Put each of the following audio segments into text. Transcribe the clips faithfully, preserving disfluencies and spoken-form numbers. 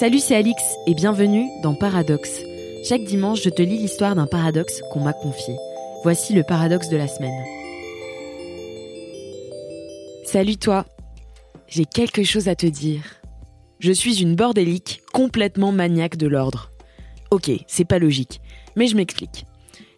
Salut, c'est Alix et bienvenue dans Paradoxe. Chaque dimanche, je te lis l'histoire d'un paradoxe qu'on m'a confié. Voici le paradoxe de la semaine. Salut toi, j'ai quelque chose à te dire. Je suis une bordélique complètement maniaque de l'ordre. Ok, c'est pas logique, mais je m'explique.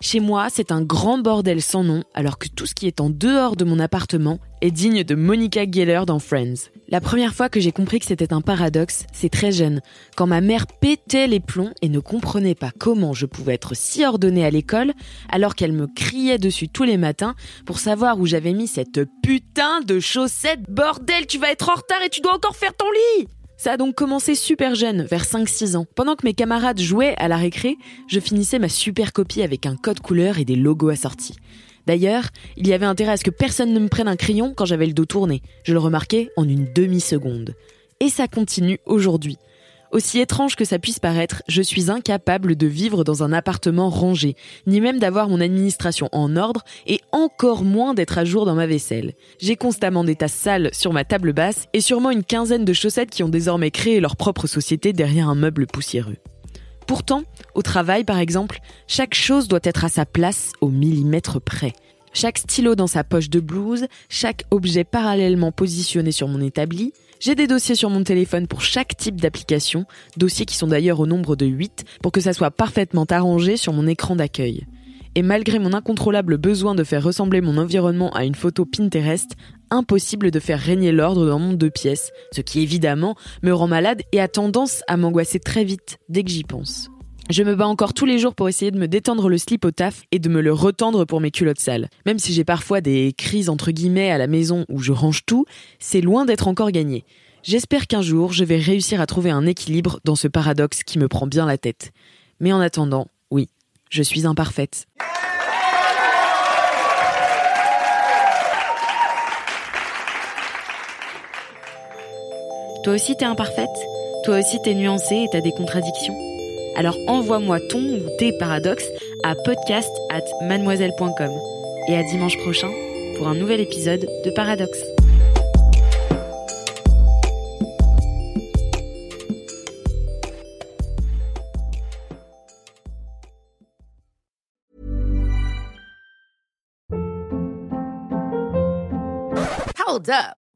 Chez moi, c'est un grand bordel sans nom, alors que tout ce qui est en dehors de mon appartement est digne de Monica Geller dans Friends. La première fois que j'ai compris que c'était un paradoxe, c'est très jeune, quand ma mère pétait les plombs et ne comprenait pas comment je pouvais être si ordonnée à l'école, alors qu'elle me criait dessus tous les matins pour savoir où j'avais mis cette putain de chaussette. Bordel, tu vas être en retard et tu dois encore faire ton lit! Ça a donc commencé super jeune, vers cinq six ans. Pendant que mes camarades jouaient à la récré, je finissais ma super copie avec un code couleur et des logos assortis. D'ailleurs, il y avait intérêt à ce que personne ne me prenne un crayon quand j'avais le dos tourné. Je le remarquais en une demi-seconde. Et ça continue aujourd'hui. Aussi étrange que ça puisse paraître, je suis incapable de vivre dans un appartement rangé, ni même d'avoir mon administration en ordre, et encore moins d'être à jour dans ma vaisselle. J'ai constamment des tasses sales sur ma table basse, et sûrement une quinzaine de chaussettes qui ont désormais créé leur propre société derrière un meuble poussiéreux. Pourtant, au travail par exemple, chaque chose doit être à sa place au millimètre près. Chaque stylo dans sa poche de blouse, chaque objet parallèlement positionné sur mon établi. J'ai des dossiers sur mon téléphone pour chaque type d'application, dossiers qui sont d'ailleurs au nombre de huit, pour que ça soit parfaitement arrangé sur mon écran d'accueil. Et malgré mon incontrôlable besoin de faire ressembler mon environnement à une photo Pinterest, impossible de faire régner l'ordre dans mon deux pièces, ce qui évidemment me rend malade et a tendance à m'angoisser très vite dès que j'y pense. Je me bats encore tous les jours pour essayer de me détendre le slip au taf et de me le retendre pour mes culottes sales. Même si j'ai parfois des crises entre guillemets à la maison où je range tout, c'est loin d'être encore gagné. J'espère qu'un jour, je vais réussir à trouver un équilibre dans ce paradoxe qui me prend bien la tête. Mais en attendant, oui, je suis imparfaite. Toi aussi t'es imparfaite? Toi aussi t'es nuancée et t'as des contradictions? Alors envoie-moi ton ou tes paradoxes à podcast arobase mademoiselle point com. Et à dimanche prochain pour un nouvel épisode de Paradoxe. Hold up.